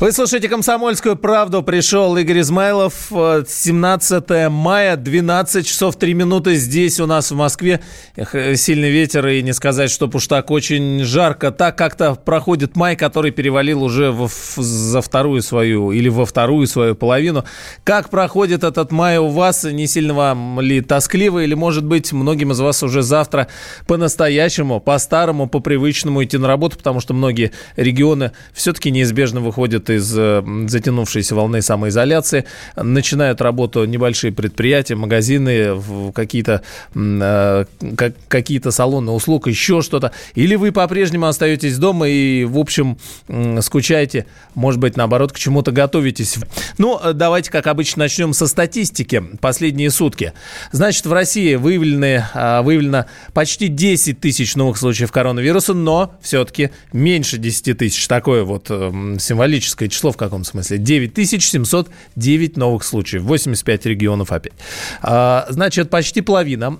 Вы слушаете «Комсомольскую правду». Пришел Игорь Измайлов. 17 мая, 12 часов 3 минуты. Здесь у нас в Москве сильный ветер. И не сказать, чтоб уж так очень жарко. Так как-то проходит май, который перевалил уже во вторую свою половину. Как проходит этот май у вас? Не сильно вам ли тоскливо? Или, может быть, многим из вас уже завтра по-настоящему, по-старому, по-привычному идти на работу? Потому что многие регионы все-таки неизбежно выходят из затянувшейся волны самоизоляции. Начинают работу небольшие предприятия, магазины, какие-то салоны услуг, еще что-то. Или вы по-прежнему остаетесь дома и, в общем, скучаете. Может быть, наоборот, к чему-то готовитесь. Ну, давайте, как обычно, начнем со статистики. Последние сутки. Значит, в России выявлено почти 10 тысяч новых случаев коронавируса, но все-таки меньше 10 тысяч. Такое вот символическое число в каком смысле? 9709 новых случаев. 85 регионов опять. Значит, почти половина,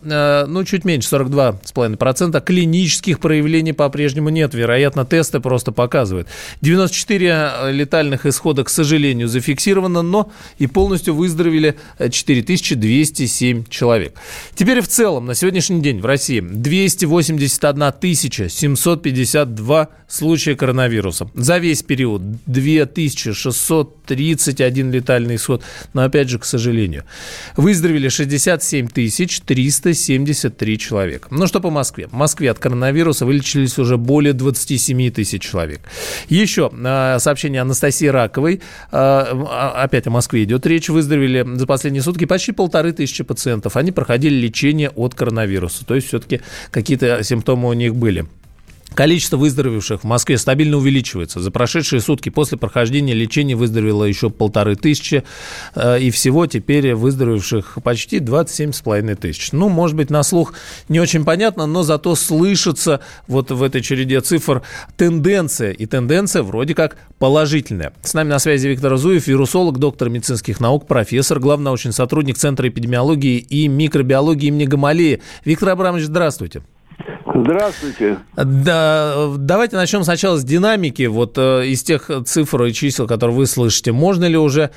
чуть меньше, 42,5% клинических проявлений по-прежнему нет. Вероятно, тесты просто показывают. 94 летальных исхода, к сожалению, зафиксировано, но и полностью выздоровели 4207 человек. Теперь в целом на сегодняшний день в России 281 752 случая коронавируса. За весь период 2631 летальный исход. Но, опять же, к сожалению. Выздоровели 67 373 человека. Ну, что по Москве? В Москве от коронавируса вылечились уже более 27 тысяч человек. Еще сообщение Анастасии Раковой. Опять о Москве идет речь. Выздоровели за последние сутки почти 1500 пациентов. Они проходили лечение от коронавируса. То есть, все-таки какие-то симптомы у них были. Количество выздоровевших в Москве стабильно увеличивается. За прошедшие сутки после прохождения лечения выздоровело еще 1500, и всего теперь выздоровевших почти 27,5 тысяч. Ну, может быть, на слух не очень понятно, но зато слышится вот в этой череде цифр тенденция, и тенденция вроде как положительная. С нами на связи Виктор Зуев, вирусолог, доктор медицинских наук, профессор, главный научный сотрудник Центра эпидемиологии и микробиологии имени Гамалея. Виктор Абрамович, здравствуйте. Здравствуйте. Да, давайте начнем сначала с динамики, из тех цифр и чисел, которые вы слышите. Можно ли уже,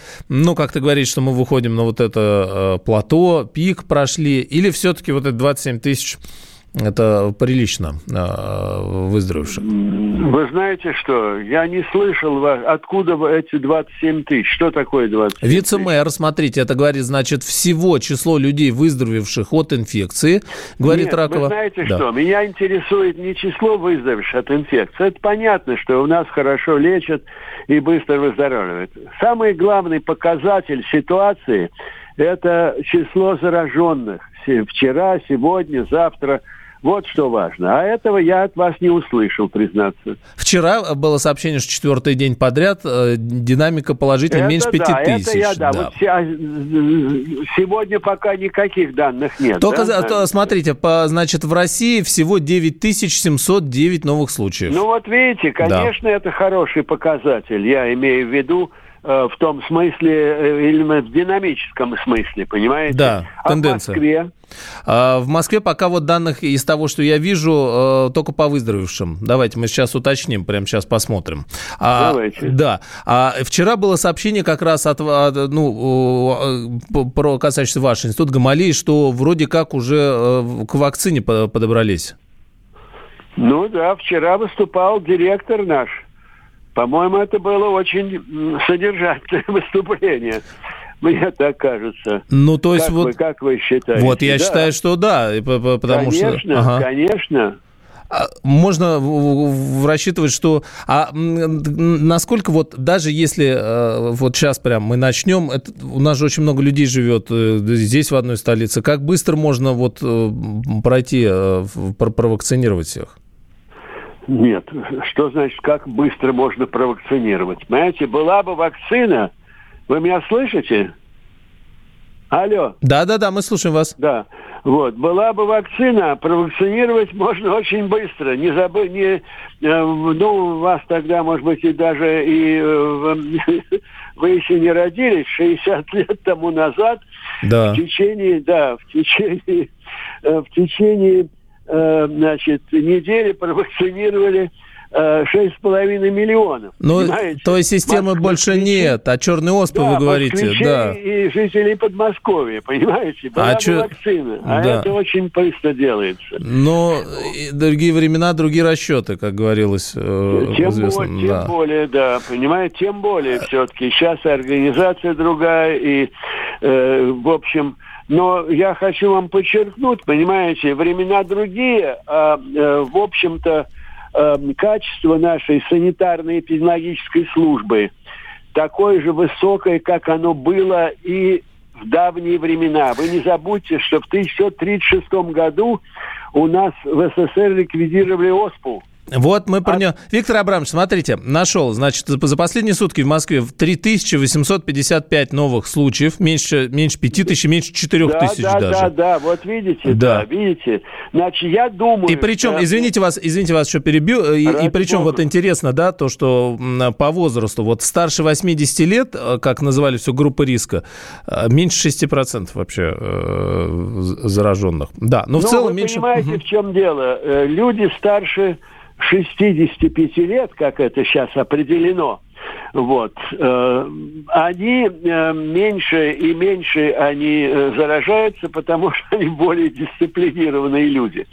как ты говоришь, что мы выходим на вот это плато, пик прошли, или все-таки вот это 27 тысяч, это прилично выздоровевших? Вы знаете что, я не слышал, откуда эти 27 тысяч, что такое 27 тысяч? Вице-мэр, смотрите, это говорит, значит, всего число людей, выздоровевших от инфекции, говорит Ракова. Вы знаете что, меня интересует не число выздоровевших от инфекции, это понятно, что у нас хорошо лечат и быстро выздоравливают. Самый главный показатель ситуации – это число зараженных. Вчера, сегодня, завтра. Вот что важно. А этого я от вас не услышал, признаться. Вчера было сообщение, что 4-й день подряд динамика положительная, меньше 5 тысяч. Сегодня пока никаких данных нет. Только, смотрите, значит, в России всего 9709 новых случаев. Ну вот видите, конечно, это хороший показатель, я имею в виду, в том смысле, именно в динамическом смысле, понимаете? Да, тенденция. В Москве пока данных из того, что я вижу, только по выздоровевшим. Давайте мы сейчас уточним, прямо сейчас посмотрим. Давайте. Вчера было сообщение как раз про касающийся ваш институт Гамалеи, что вроде как уже к вакцине подобрались. Ну да, вчера выступал директор наш. По-моему, это было очень содержательное выступление. Мне так кажется. Ну, то есть как вы считаете? Вот я считаю, что да. Потому что... Конечно. Можно рассчитывать, что... А насколько даже если сейчас прям мы начнем, у нас же очень много людей живет здесь, в одной столице, как быстро можно пройти, провакцинировать всех? Нет. Что значит, как быстро можно провакцинировать? Понимаете, была бы вакцина... Вы меня слышите? Алло. Да, мы слушаем вас. Да. Вот. Была бы вакцина, провакцинировать можно очень быстро. Не забы... не... вас тогда, может быть, и даже вы еще не родились 60 лет тому назад. Да. В течение недели провакцинировали 6,5 миллионов. Ну, той системы больше нет, а черный оспы, да, вы говорите. Да, и жителей Подмосковья, понимаете? Была вакцина, да. Это очень быстро делается. Но другие времена, другие расчеты, как говорилось. Тем более, понимаете, тем более все-таки. Сейчас организация другая, и, в общем... Но я хочу вам подчеркнуть, понимаете, времена другие, а, в общем-то, качество нашей санитарно-эпидемиологической службы такое же высокое, как оно было и в давние времена. Вы не забудьте, что в 1936 году у нас в СССР ликвидировали оспу. Вот мы про него. Виктор Абрамович, смотрите, нашел. Значит, за последние сутки в Москве 3855 новых случаев, меньше 5000, меньше 4000 даже. Да, вот видите, видите. Значит, я думаю... И причем, извините вас, еще перебью, и причем вот интересно, да, то, что по возрасту, вот старше 80 лет, как называли всю группу риска, меньше 6% вообще зараженных. Да, но в целом меньше... Вы понимаете, в чем дело? Люди старше 65 лет, как это сейчас определено, вот, они меньше и меньше они заражаются, потому что они более дисциплинированные люди.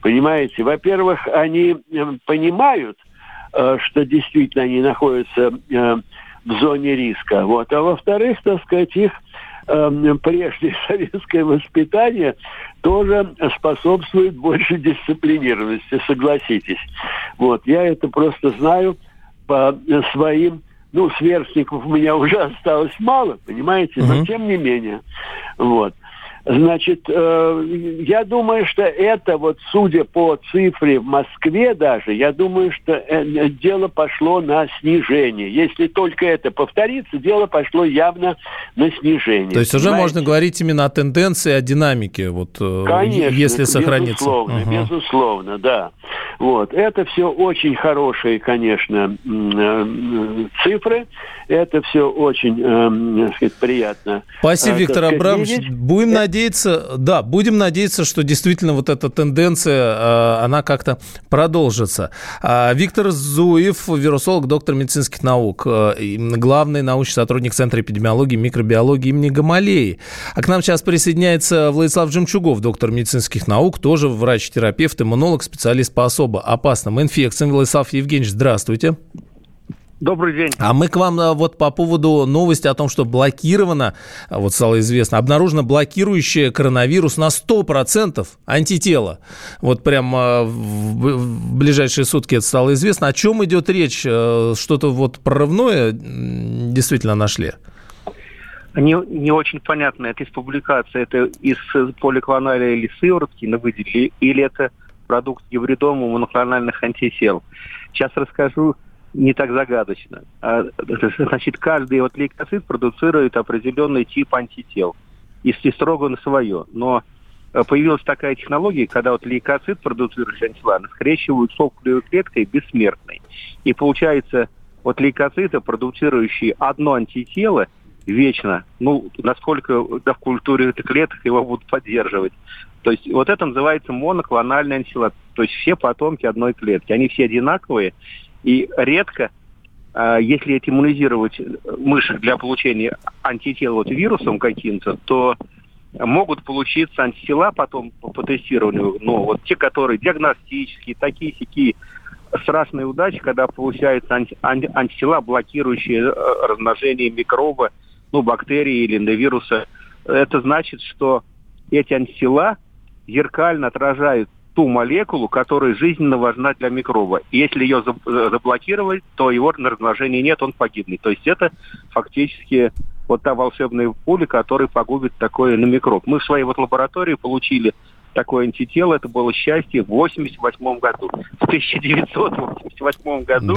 Понимаете? Во-первых, они понимают, что действительно они находятся в зоне риска. Вот. А во-вторых, так сказать, их прежнее советское воспитание тоже способствует большей дисциплинированности, согласитесь. Вот, я это просто знаю по своим... Ну, сверстников у меня уже осталось мало, понимаете, но тем не менее. Вот. Значит, я думаю, что это вот, судя по цифре в Москве даже, я думаю, что дело пошло на снижение. Если только это повторится, дело пошло явно на снижение. То есть уже можно говорить именно о тенденции, о динамике, вот, конечно, если сохранится. Безусловно, безусловно, да. Вот. Это все очень хорошие, конечно, цифры. Это все очень, так сказать, приятно. Спасибо, Виктор Абрамович. Будем надеяться, да, будем надеяться, что действительно вот эта тенденция, она как-то продолжится. Виктор Зуев, вирусолог, доктор медицинских наук, главный научный сотрудник Центра эпидемиологии и микробиологии имени Гамалеи. А к нам сейчас присоединяется Владислав Жемчугов, доктор медицинских наук, тоже врач-терапевт, иммунолог, специалист по особо опасным инфекциям. Владислав Евгеньевич, здравствуйте. Добрый день. А мы к вам вот по поводу новости о том, что блокировано, вот стало известно, обнаружено блокирующее коронавирус на 100% антитело. Вот прям в ближайшие сутки это стало известно. О чем идет речь? Что-то вот прорывное действительно нашли? Не очень понятно, это из публикации, это из поликлоналия или сыворотки на выделе, или это продукт гибридома моноклональных антител. Сейчас расскажу. Не так загадочно. Значит, каждый вот лейкоцит продуцирует определенный тип антител. И строго на свое. Но появилась такая технология, когда вот лейкоцит, продуцирующий антитела, скрещивают с опухолевой клеткой бессмертной. И получается, вот лейкоциты, продуцирующие одно антитело, вечно, ну, насколько в культуре этих клеток его будут поддерживать. То есть вот это называется моноклональные антитела. То есть все потомки одной клетки. Они все одинаковые. И редко, если иммунизировать мышек для получения антител вот вирусом каким-то, то могут получиться антитела потом по тестированию, ну, вот те, которые диагностические, такие-сякие. Страшная удача, когда получаются антитела, блокирующие размножение микроба, ну, бактерии или эндовируса. Это значит, что эти антитела зеркально отражают ту молекулу, которая жизненно важна для микроба. И если ее заблокировать, то его размножения нет, он погибнет. То есть это фактически вот та волшебная пуля, которая погубит такой на микроб. Мы в своей вот лаборатории получили такое антитело, это было счастье в 1988 году. В 1988 году,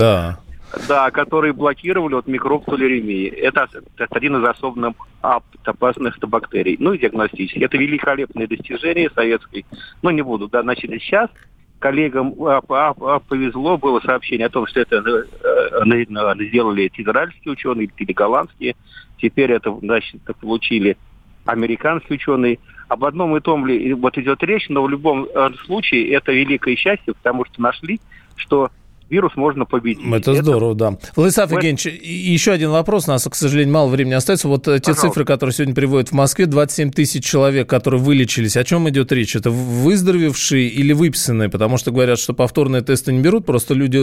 да, которые блокировали вот микроб туляремии. Это один из особенно опасных бактерий. Ну и диагностически. Это великолепное достижение советской. Ну не буду, да, начали сейчас. Коллегам повезло, было сообщение о том, что это сделали израильские ученые или голландские. Теперь это, значит, получили американские ученые. об одном и том ли вот идет речь, но в любом случае это великое счастье, потому что нашли, что вирус можно победить. Это здорово, да. Владислав Евгеньевич, еще один вопрос. У нас, к сожалению, мало времени остается. Вот те цифры, которые сегодня приводят в Москве, 27 тысяч человек, которые вылечились. О чем идет речь? Это выздоровевшие или выписанные? Потому что говорят, что повторные тесты не берут, просто люди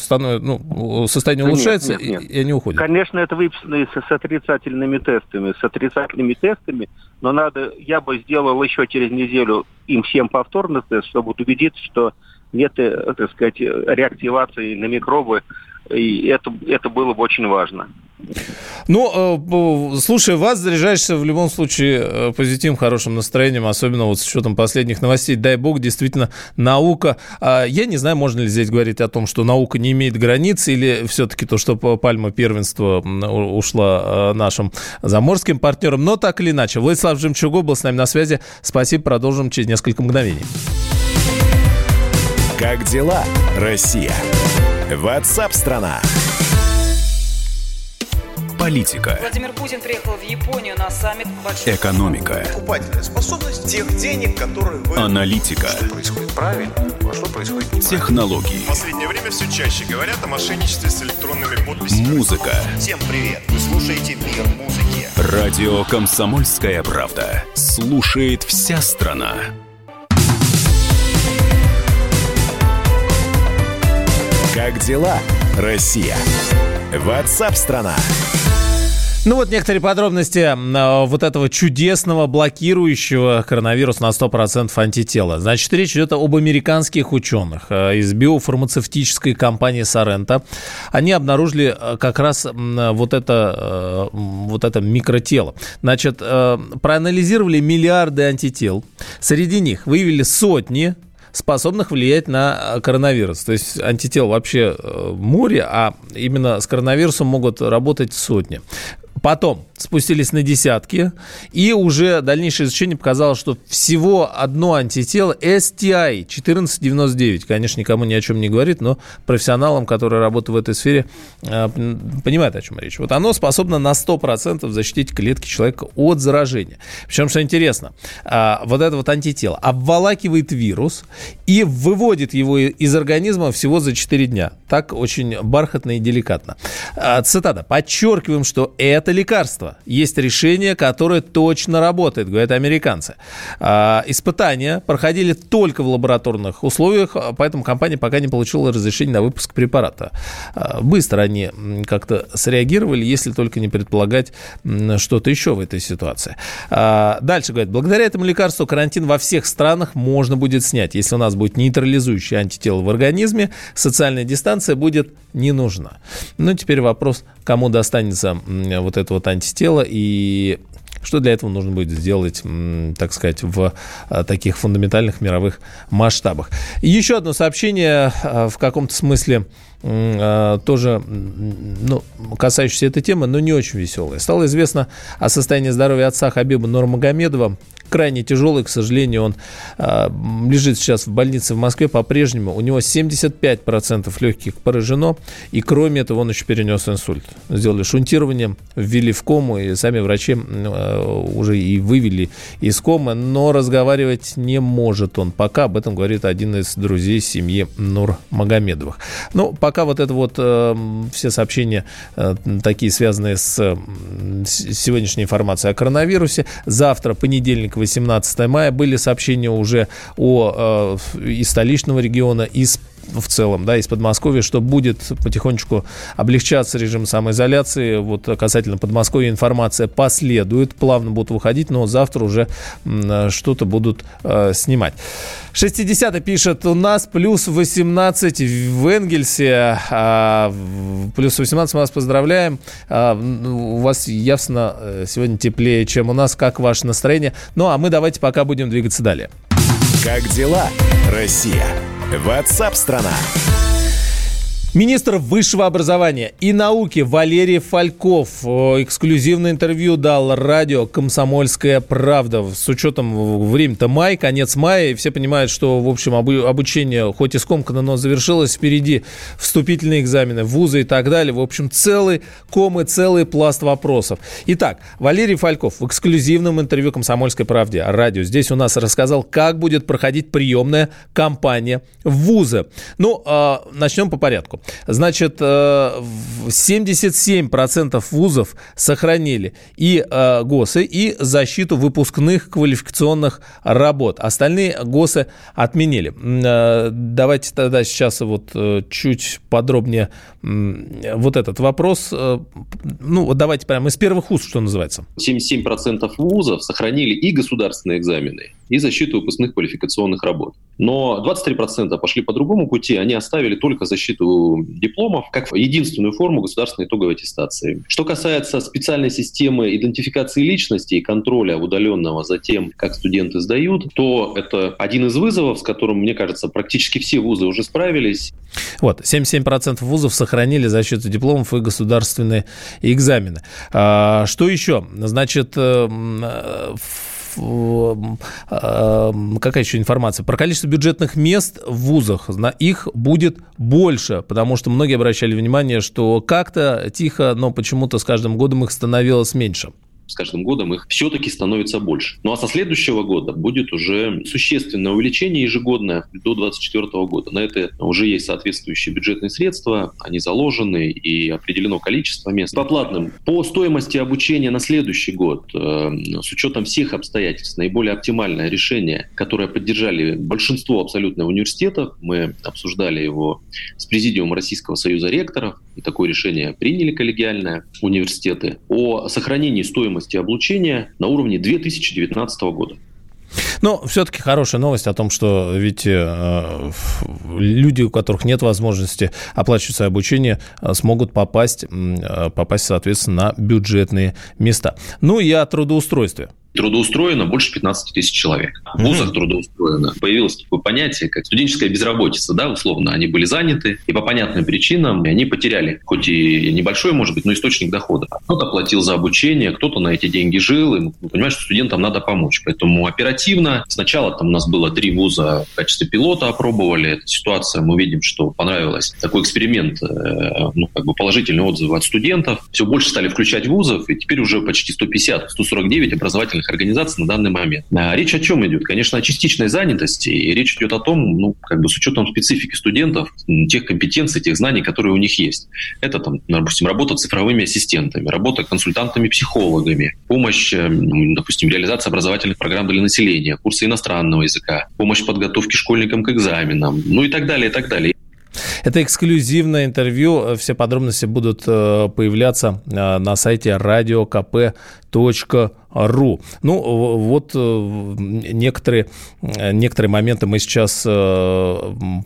состояние улучшается, нет. И они уходят. Конечно, это выписанные с отрицательными тестами. Но я бы сделал еще через неделю им всем повторный тест, чтобы убедиться, что нет, так сказать, реактивации на микробы, и это было бы очень важно. Ну, слушай, вас заряжаешься в любом случае позитивом, хорошим настроением, особенно вот с учетом последних новостей. Дай бог, действительно, наука... Я не знаю, можно ли здесь говорить о том, что наука не имеет границ, или все-таки то, что пальма первенства ушла нашим заморским партнерам. Но так или иначе, Владислав Жемчугов был с нами на связи. Спасибо, продолжим через несколько мгновений. Как дела, Россия? WhatsApp-страна. Политика. Владимир Путин приехал в Японию на саммит большой... Экономика. Покупательная способность тех денег, которые вы... Аналитика. Что происходит правильно, а что происходит неправильно. Технологии. В последнее время все чаще говорят о мошенничестве с электронными подписями. Музыка. Всем привет. Вы слушаете «Мир музыки». Радио «Комсомольская правда». Слушает вся страна. Как дела, Россия? WhatsApp-страна. Ну вот некоторые подробности вот этого чудесного блокирующего коронавирус на 100% антитела. Значит, речь идет об американских ученых из биофармацевтической компании Sorrento. Они обнаружили как раз вот это микротело. Значит, проанализировали миллиарды антител. Среди них выявили сотни способных влиять на коронавирус. То есть антител вообще море, а именно с коронавирусом могут работать сотни. Потом спустились на десятки, и уже дальнейшее изучение показало, что всего одно антитело STI 1499, конечно, никому ни о чем не говорит, но профессионалам, которые работают в этой сфере, понимают, о чем речь. Вот оно способно на 100% защитить клетки человека от заражения. Причем, что интересно, вот это вот антитело обволакивает вирус и выводит его из организма всего за 4 дня. Так очень бархатно и деликатно. Цитата. «Подчеркиваем, что это лекарство. Есть решение, которое точно работает», говорят американцы. Испытания проходили только в лабораторных условиях, поэтому компания пока не получила разрешения на выпуск препарата. Быстро они как-то среагировали, если только не предполагать что-то еще в этой ситуации. Дальше говорят, благодаря этому лекарству карантин во всех странах можно будет снять. Если у нас будет нейтрализующее антитело в организме, социальная дистанция будет не нужна. Ну, теперь вопрос, кому достанется вот это вот антитело и что для этого нужно будет сделать, так сказать, в таких фундаментальных мировых масштабах. Еще одно сообщение в каком-то смысле тоже касающееся этой темы, но не очень веселое. Стало известно о состоянии здоровья отца Хабиба Нурмагомедова. Крайне тяжелый, к сожалению, он лежит сейчас в больнице в Москве по-прежнему. У него 75% легких поражено, и кроме этого он еще перенес инсульт. Сделали шунтирование, ввели в кому, и сами врачи уже и вывели из комы, но разговаривать не может он пока. Об этом говорит один из друзей семьи Нурмагомедовых. Ну, пока вот это вот все сообщения такие, связанные с сегодняшней информацией о коронавирусе. Завтра, понедельник, 18 мая, были сообщения уже из столичного региона, в целом, да, из Подмосковья, что будет потихонечку облегчаться режим самоизоляции. Вот касательно Подмосковья информация последует, плавно будут выходить, но завтра уже что-то будут снимать. 60-й пишет, у нас плюс 18 в Энгельсе, плюс 18, мы вас поздравляем, у вас явственно сегодня теплее, чем у нас, как ваше настроение? Ну, а мы давайте пока будем двигаться далее. Как дела, Россия? WhatsApp-страна. Министр высшего образования и науки Валерий Фальков эксклюзивное интервью дал радио «Комсомольская правда». С учетом времени-то май, конец мая, и все понимают, что, в общем, обучение, хоть и скомкано, но завершилось. Впереди вступительные экзамены, вузы и так далее. В общем, целый ком и целый пласт вопросов. Итак, Валерий Фальков в эксклюзивном интервью «Комсомольской правде» радио здесь у нас рассказал, как будет проходить приемная кампания в вузы. Ну, начнем по порядку. Значит, 77% вузов сохранили и госы, и защиту выпускных квалификационных работ. Остальные госы отменили. Давайте тогда сейчас вот чуть подробнее вот этот вопрос. Ну, давайте прямо из первых уст, что называется. 77% вузов сохранили и государственные экзамены, и защиту выпускных квалификационных работ. Но 23% пошли по другому пути. Они оставили только защиту дипломов как единственную форму государственной итоговой аттестации. Что касается специальной системы идентификации личности и контроля удаленного за тем, как студенты сдают, то это один из вызовов, с которым, мне кажется, практически все вузы уже справились. Вот, 77% вузов сохранили защиту дипломов и государственные экзамены. Что еще? Значит, какая еще информация? Про количество бюджетных мест в вузах. Их будет больше, потому что многие обращали внимание, что как-то тихо, но почему-то с каждым годом их становилось меньше. С каждым годом их все-таки становится больше. Ну а со следующего года будет уже существенное увеличение ежегодное до 2024 года. На это уже есть соответствующие бюджетные средства, они заложены и определено количество мест. По платным, по стоимости обучения на следующий год, с учетом всех обстоятельств, наиболее оптимальное решение, которое поддержали большинство абсолютно университетов, мы обсуждали его с Президиумом Российского союза ректоров, и такое решение приняли коллегиальное университеты, о сохранении стоимости облучения на уровне 2019 года. Но все-таки хорошая новость о том, что ведь люди, у которых нет возможности оплачивать свое обучение, смогут попасть, соответственно, на бюджетные места. Ну и о трудоустройстве. Трудоустроено больше 15 тысяч человек. В вузах трудоустроено. Появилось такое понятие, как студенческая безработица, да, условно. Они были заняты, и по понятным причинам они потеряли, хоть и небольшой, может быть, но источник дохода. Кто-то платил за обучение, кто-то на эти деньги жил, и мы понимаем, что студентам надо помочь. Поэтому оперативно. Сначала там у нас было 3 вуза в качестве пилота, опробовали эту ситуацию. Мы видим, что понравилось. Такой эксперимент, положительные отзывы от студентов. Все больше стали включать вузов, и теперь уже почти 150, 149 образовательных организаций на данный момент. Речь о чем идет? Конечно, о частичной занятости. И речь идет о том, с учетом специфики студентов, тех компетенций, тех знаний, которые у них есть. Это, допустим, работа цифровыми ассистентами, работа консультантами-психологами, помощь, допустим, реализации образовательных программ для населения, курсы иностранного языка, помощь в подготовке школьникам к экзаменам, и так далее, и так далее. Это эксклюзивное интервью. Все подробности будут появляться на сайте radiokp.ru. Ну, вот некоторые моменты мы сейчас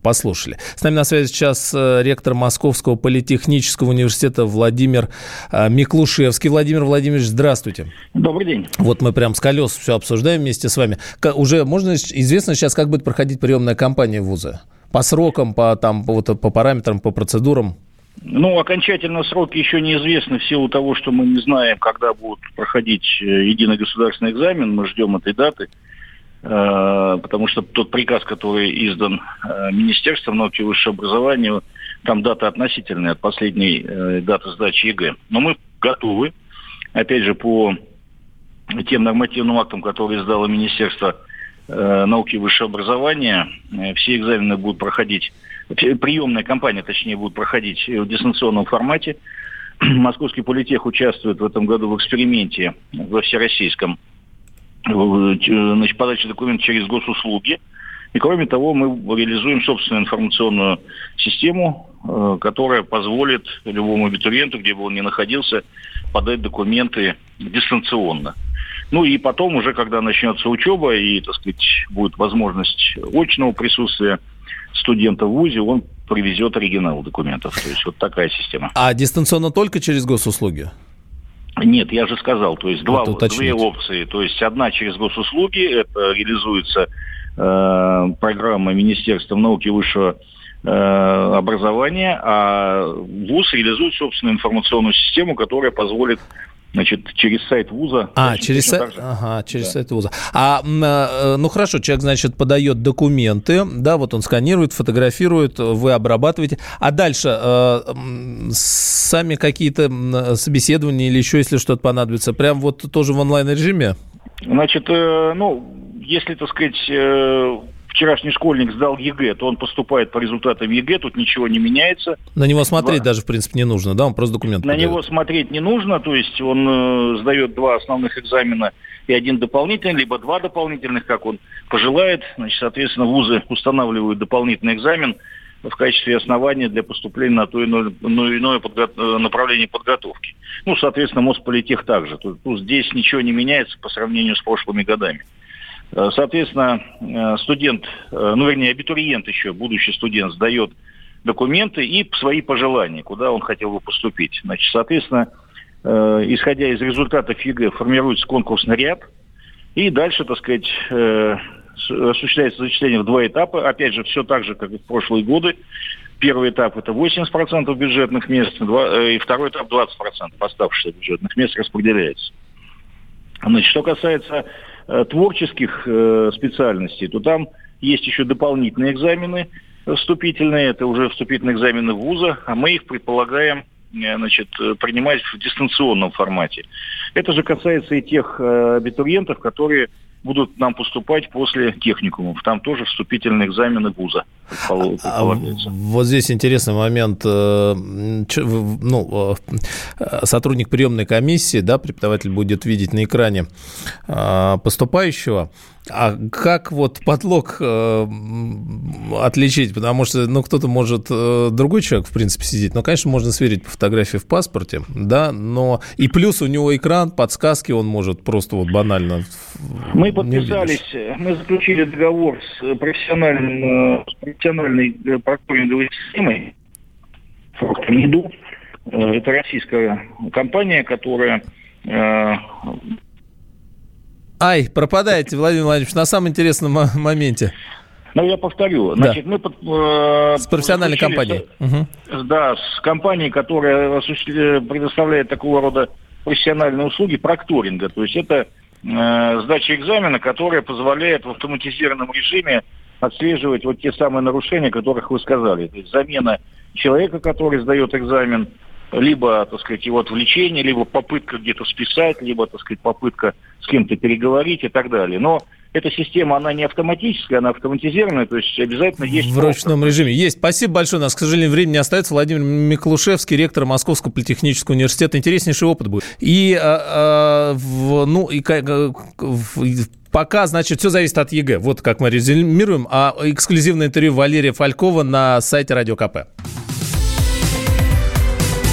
послушали. С нами на связи сейчас ректор Московского политехнического университета Владимир Миклушевский. Владимир Владимирович, здравствуйте. Добрый день. Вот мы прям с колес все обсуждаем вместе с вами. Уже можно известно сейчас, как будет проходить приемная кампания вуза? По срокам, по параметрам, по процедурам? Окончательно сроки еще неизвестны в силу того, что мы не знаем, когда будет проходить единый государственный экзамен. Мы ждем этой даты, потому что тот приказ, который издан Министерством науки и высшего образования, там дата относительная от последней даты сдачи ЕГЭ. Но мы готовы, опять же, по тем нормативным актам, которые издало Министерство науки и высшего образования, все экзамены будут проходить, приемная кампания, точнее, будет проходить в дистанционном формате. Московский политех участвует в этом году в эксперименте во всероссийском, подаче документов через госуслуги. И, кроме того, мы реализуем собственную информационную систему, которая позволит любому абитуриенту, где бы он ни находился, подать документы дистанционно. И потом уже, когда начнется учеба и, будет возможность очного присутствия студента в ВУЗе, он привезет оригинал документов. То есть вот такая система. А дистанционно только через госуслуги? Нет, я же сказал, то есть две опции. То есть одна через госуслуги, это реализуется программа Министерства науки и высшего образования, а вуз реализует собственную информационную систему, которая позволит, значит, через сайт вуза. Сайт вуза. Ну хорошо, человек, значит, подает документы, да, вот он сканирует, фотографирует, вы обрабатываете. А дальше сами какие-то собеседования или еще, если что-то понадобится, прям вот тоже в онлайн-режиме? Значит, если, так сказать, вчерашний школьник сдал ЕГЭ, то он поступает по результатам ЕГЭ, тут ничего не меняется. На него смотреть даже, в принципе, не нужно, да? Он просто документ подает. На него смотреть не нужно, то есть он сдает 2 основных экзамена и 1 дополнительный, либо 2 дополнительных, как он пожелает. Значит, соответственно, вузы устанавливают дополнительный экзамен в качестве основания для поступления на то или иное направление подготовки. Соответственно, Мосполитех также. Тут здесь ничего не меняется по сравнению с прошлыми годами. Соответственно, абитуриент еще, будущий студент, сдает документы и свои пожелания, куда он хотел бы поступить. Значит, соответственно, исходя из результатов ЕГЭ, формируется конкурсный ряд, и дальше, так сказать, осуществляется зачисление в 2 этапа. Опять же, все так же, как и в прошлые годы. Первый этап – это 80% бюджетных мест, и второй этап – 20% оставшихся бюджетных мест распределяется. Значит, что касается творческих специальностей, то там есть еще дополнительные экзамены вступительные, это уже вступительные экзамены вуза, а мы их предполагаем принимать в дистанционном формате. Это же касается и тех абитуриентов, которые будут нам поступать после техникумов. Там тоже вступительные экзамены вуза предполагаются. Вот здесь интересный момент. Сотрудник приемной комиссии, да, преподаватель будет видеть на экране поступающего. А как вот подлог отличить? Потому что, кто-то может, другой человек, в принципе, сидеть. Но, конечно, можно сверить по фотографии в паспорте, да, но и плюс у него экран, подсказки он может просто вот банально... Мы подписались, мы заключили договор с профессиональной прокурорской системой НИДУ. Это российская компания, которая... пропадаете, Владимир Владимирович, на самом интересном моменте. Я повторю. Значит, да. Мы с профессиональной компанией. Да, с компанией, которая предоставляет такого рода профессиональные услуги прокторинга. То есть это сдача экзамена, которая позволяет в автоматизированном режиме отслеживать вот те самые нарушения, о которых вы сказали. То есть замена человека, который сдает экзамен, либо, так сказать, его отвлечение, либо попытка где-то списать, либо, так сказать, попытка с кем-то переговорить и так далее. Но эта система, она не автоматическая, она автоматизированная, то есть обязательно есть... В ручном режиме. Есть. Спасибо большое. У нас, к сожалению, времени не остается. Владимир Миклушевский, ректор Московского политехнического университета. Интереснейший опыт будет. Пока, все зависит от ЕГЭ. Вот как мы резюмируем. А эксклюзивное интервью Валерия Фалькова на сайте Радио КП.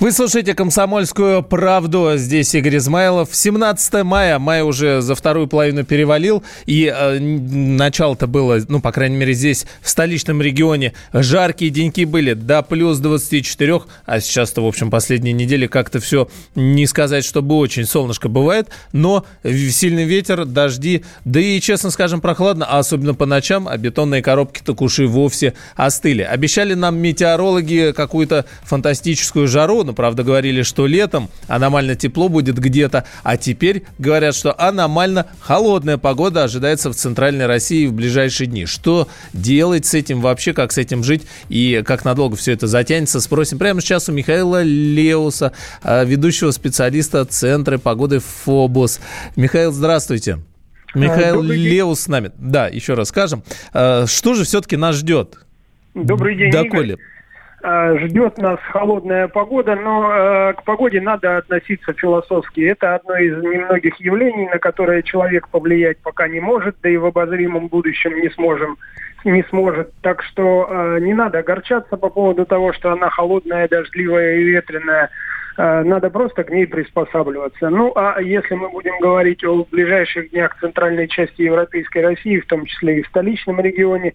Вы слушаете «Комсомольскую правду». Здесь Игорь Измайлов. 17 мая. Май уже за вторую половину перевалил. И начало-то было, по крайней мере, здесь, в столичном регионе. Жаркие деньки были до плюс 24. А сейчас-то, в общем, последние недели как-то все, не сказать, чтобы очень солнышко бывает. Но сильный ветер, дожди. Да и, честно скажем, прохладно. А особенно по ночам. А бетонные коробки-то к уши вовсе остыли. Обещали нам метеорологи какую-то фантастическую жару. Но, правда, говорили, что летом аномально тепло будет где-то, а теперь говорят, что аномально холодная погода ожидается в Центральной России в ближайшие дни. Что делать с этим вообще, как с этим жить и как надолго все это затянется, спросим прямо сейчас у Михаила Леуса, ведущего специалиста Центра погоды Фобос. Михаил, здравствуйте. Михаил Леус с нами. Да, еще раз скажем, что же все-таки нас ждет? Добрый день, Игорь. ждет нас холодная погода, но к погоде надо относиться философски. Это одно из немногих явлений, на которое человек повлиять пока не может, да и в обозримом будущем не сможет. Так что не надо огорчаться по поводу того, что она холодная, дождливая и ветреная. Надо просто к ней приспосабливаться. Ну, а если мы будем говорить о ближайших днях центральной части Европейской России, в том числе и в столичном регионе,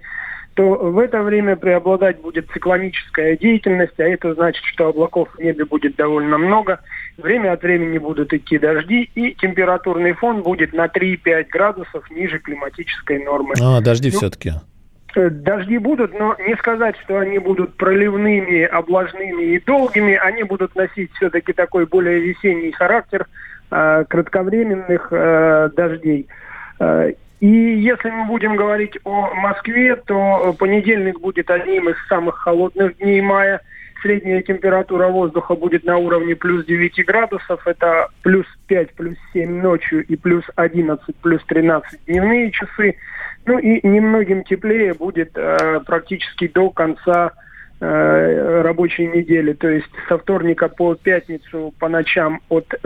то в это время преобладать будет циклоническая деятельность, а это значит, что облаков в небе будет довольно много, время от времени будут идти дожди, и температурный фон будет на 3-5 градусов ниже климатической нормы. Дожди все-таки. Дожди будут, но не сказать, что они будут проливными, облажными и долгими, они будут носить все-таки такой более весенний характер кратковременных дождей. И если мы будем говорить о Москве, то понедельник будет одним из самых холодных дней мая. Средняя температура воздуха будет на уровне плюс 9 градусов. Это плюс 5, плюс 7 ночью и плюс 11, плюс 13 дневные часы. Ну и немногим теплее будет практически до конца рабочей недели, то есть со вторника по пятницу по ночам от 3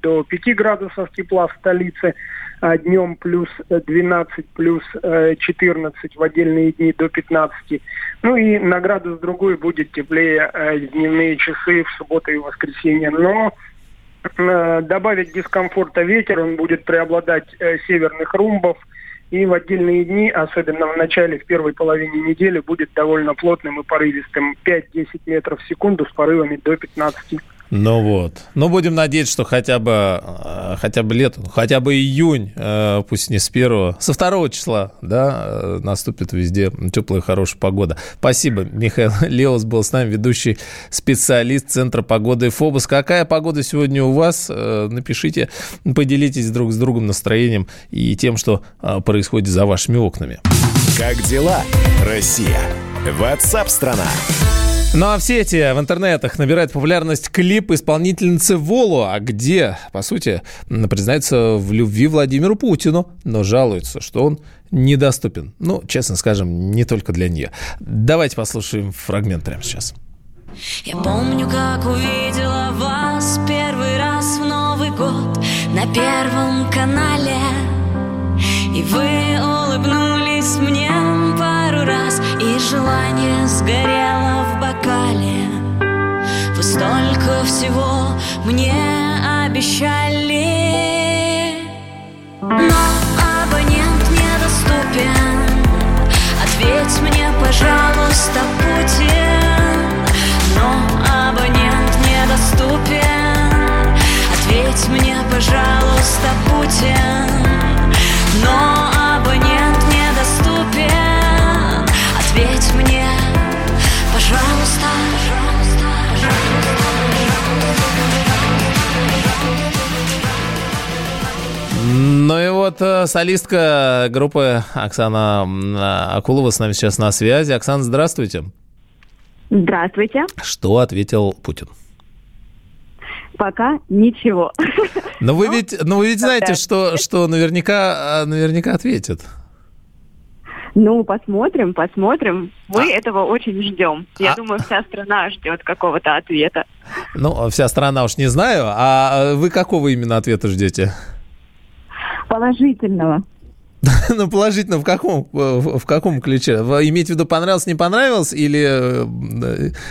до 5 градусов тепла в столице, а днем плюс 12, плюс 14, в отдельные дни до 15. Ну и на градус-другой будет теплее дневные часы в субботу и воскресенье. Но добавить дискомфорта ветер, он будет преобладать северных румбов, и в отдельные дни, особенно в начале, в первой половине недели, будет довольно плотным и порывистым. 5-10 метров в секунду с порывами до 15. Ну вот. Ну, будем надеяться, что хотя бы лето, хотя бы июнь, пусть не с первого, со 2 числа, да, наступит везде теплая и хорошая погода. Спасибо. Михаил Леус был с нами, ведущий специалист Центра погоды Фобос. Какая погода сегодня у вас? Напишите, поделитесь друг с другом настроением и тем, что происходит за вашими окнами. Как дела, Россия? WhatsApp-страна. Ну а в сети, в интернетах набирает популярность клип исполнительницы Волу, а где, по сути, признается в любви Владимиру Путину, но жалуется, что он недоступен. Ну, честно скажем, не только для нее. Давайте послушаем фрагмент прямо сейчас. Я помню, как увидела вас первый раз в Новый год на Первом канале, и вы улыбнулись мне пару раз, и желание сгорело в бокале. Вы столько всего мне обещали, но абонент недоступен. Ответь мне, пожалуйста, Путин, но абонент недоступен. Ответь мне, пожалуйста, Путин, но абонент недоступен. Ответь мне, пожалуйста, пожалуйста, пожалуйста, пожалуйста. Ну и вот солистка группы Оксана Акулова с нами сейчас на связи. Оксана, здравствуйте. Здравствуйте. Что ответил Путин? Пока ничего. Но вы ведь, знаете, что наверняка ответит. Ну, посмотрим. Мы этого очень ждем. Я думаю, вся страна ждет какого-то ответа. Ну, вся страна уж не знаю. А вы какого именно ответа ждете? Положительного. Ну, положительно в каком ключе? Имеете в виду, понравилось, не понравилось, или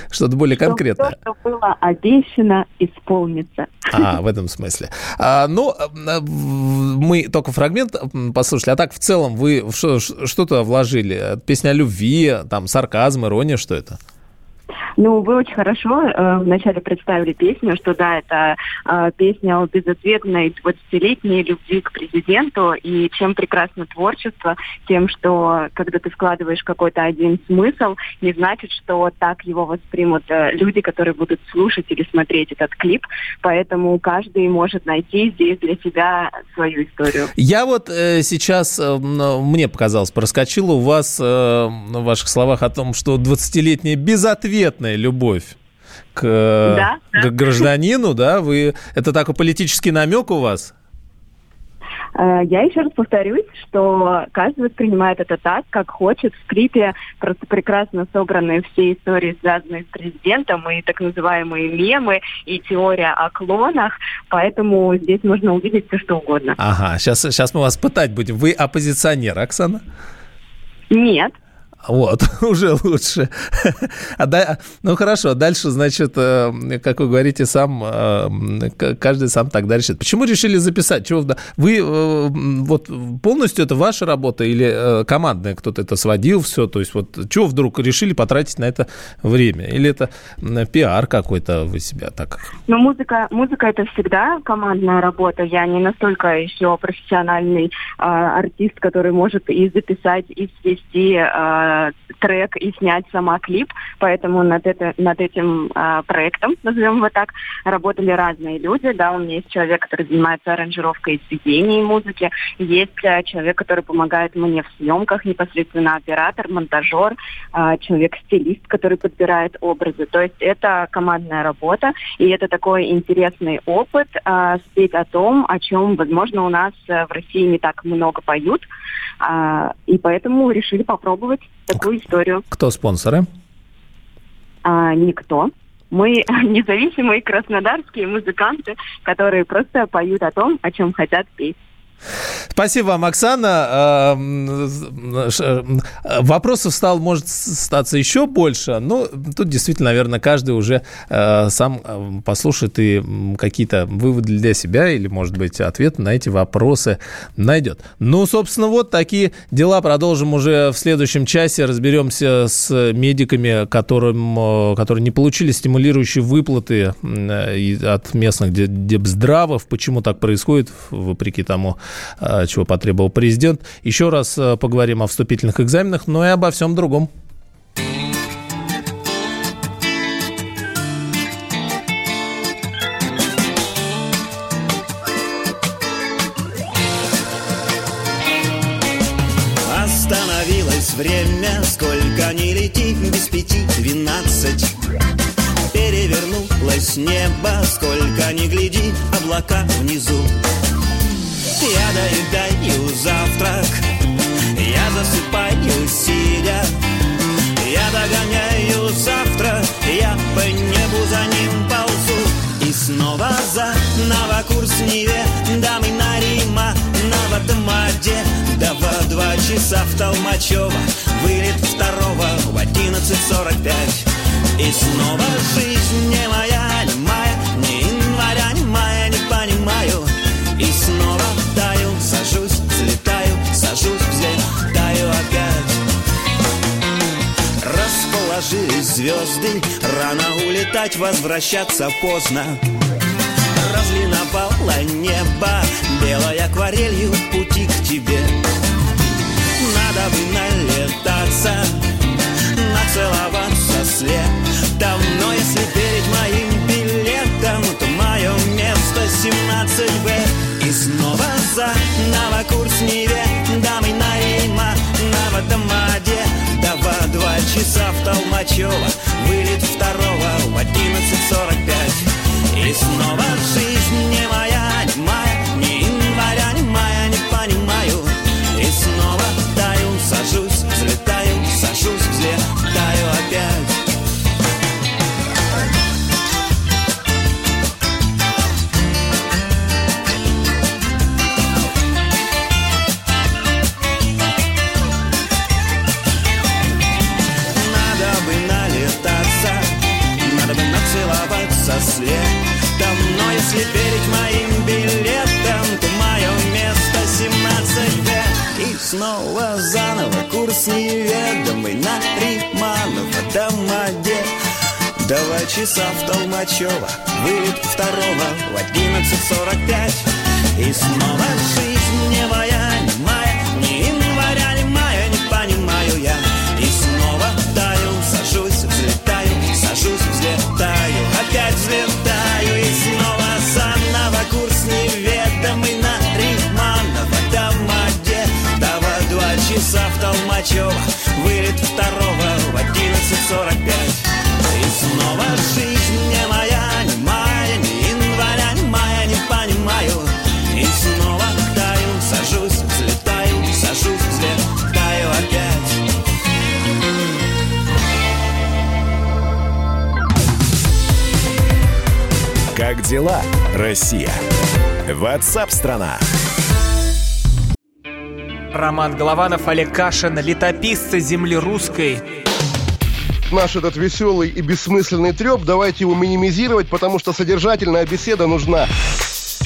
что-то более конкретное? То, что было обещано, исполнится. В этом смысле. Мы только фрагмент послушали, а так в целом вы что-то вложили? Песня о любви, там, сарказм, ирония, что это? Ну, вы очень хорошо вначале представили песню, что да, это песня о безответной 20-летней любви к президенту, и чем прекрасно творчество, тем, что когда ты складываешь какой-то один смысл, не значит, что так его воспримут люди, которые будут слушать или смотреть этот клип, поэтому каждый может найти здесь для себя свою историю. Я вот сейчас, мне показалось, проскочило у вас в ваших словах о том, что 20-летняя безответная любовь к гражданину, да? Вы это такой политический намек у вас? Я еще раз повторюсь, что каждый воспринимает это так, как хочет. В клипе просто прекрасно собраны все истории, связанные с президентом, и так называемые мемы, и теория о клонах, поэтому здесь можно увидеть все, что угодно. Ага, сейчас мы вас пытать будем. Вы оппозиционер, Оксана? Нет. Вот, уже лучше. Ну, хорошо, дальше, значит, как вы говорите, каждый сам тогда решит. Почему решили записать? Вы вот полностью это ваша работа или командная? Кто-то это сводил, все? То есть вот чего вдруг решили потратить на это время? Или это пиар какой-то вы себя так? Ну, музыка это всегда командная работа. Я не настолько еще профессиональный артист, который может и записать, и свести трек и снять сама клип, поэтому над этим проектом, назовем его так, работали разные люди. Да, у меня есть человек, который занимается аранжировкой и сведением музыки, есть человек, который помогает мне в съемках, непосредственно оператор, монтажер, человек-стилист, который подбирает образы. То есть это командная работа, и это такой интересный опыт спеть о том, о чем, возможно, у нас в России не так много поют, и поэтому решили попробовать такую историю. Кто спонсоры? Никто. Мы независимые краснодарские музыканты, которые просто поют о том, о чем хотят петь. Спасибо вам, Оксана. Вопросов стало, может, статься еще больше, но тут действительно, наверное, каждый уже сам послушает и какие-то выводы для себя или, может быть, ответы на эти вопросы найдет. Ну, собственно, вот такие дела. Продолжим уже в следующем часе. Разберемся с медиками, которые не получили стимулирующие выплаты от местных депздравов. Почему так происходит, вопреки тому, чего потребовал президент. Еще раз поговорим о вступительных экзаменах, но и обо всем другом. Остановилось время, сколько ни лети, без 5:12. Перевернулось небо, сколько ни гляди, облака внизу. Я доедаю завтрак, я засыпаю сидя, я догоняю завтра, я по небу за ним ползу. И снова заново курс Неве, да мы на Рима, на Ватмаде, да во 2 часа в Толмачево, вылет 2 в 11:45. И снова жизнь не моя, не моя, не инваря, не моя, не понимаю. И снова таю, сажусь, взлетаю, сажусь, взлетаю опять. Расположились звезды, рано улетать, возвращаться поздно. Разлиновало небо, белой акварелью пути к тебе. Надо бы налетаться, нацеловаться слетом, но если верить моим билетам, то мое место 17-Б. И снова заново курс Неве, да мы на Рима, на Ватмаде, да во 2 часа в Толмачево, вылет 2 в 11:45. И снова жизнь не моя, не моя, не инваря, не моя, не понимаю. И снова таю, сажусь, взлетаю, сажусь, взлетаю опять. Следом, но если верить моим билетам, то мое место 17-Б. И снова заново курс неведомый на Риманова Домоде. 2 часа в Толмачево, вылет 2 в 11:45. И снова жизнь не моя, не моя, не инваря, не моя, не понимаю я. И снова таю, сажусь, взлетаю, сажусь, взлетаю. Опять взлетаю и снова заново курс неведомый на Риманова Домоде. Да во 2 часа в Толмачево, вылет 2 в 11:45. И снова жизнь не моя, не моя, не инваря, не моя, не понимаю. И снова таю. дела, Россия? Ватсап-страна! Роман Голованов, Олег Кашин, летописцы земли русской. Наш этот веселый и бессмысленный треп, давайте его минимизировать, потому что содержательная беседа нужна.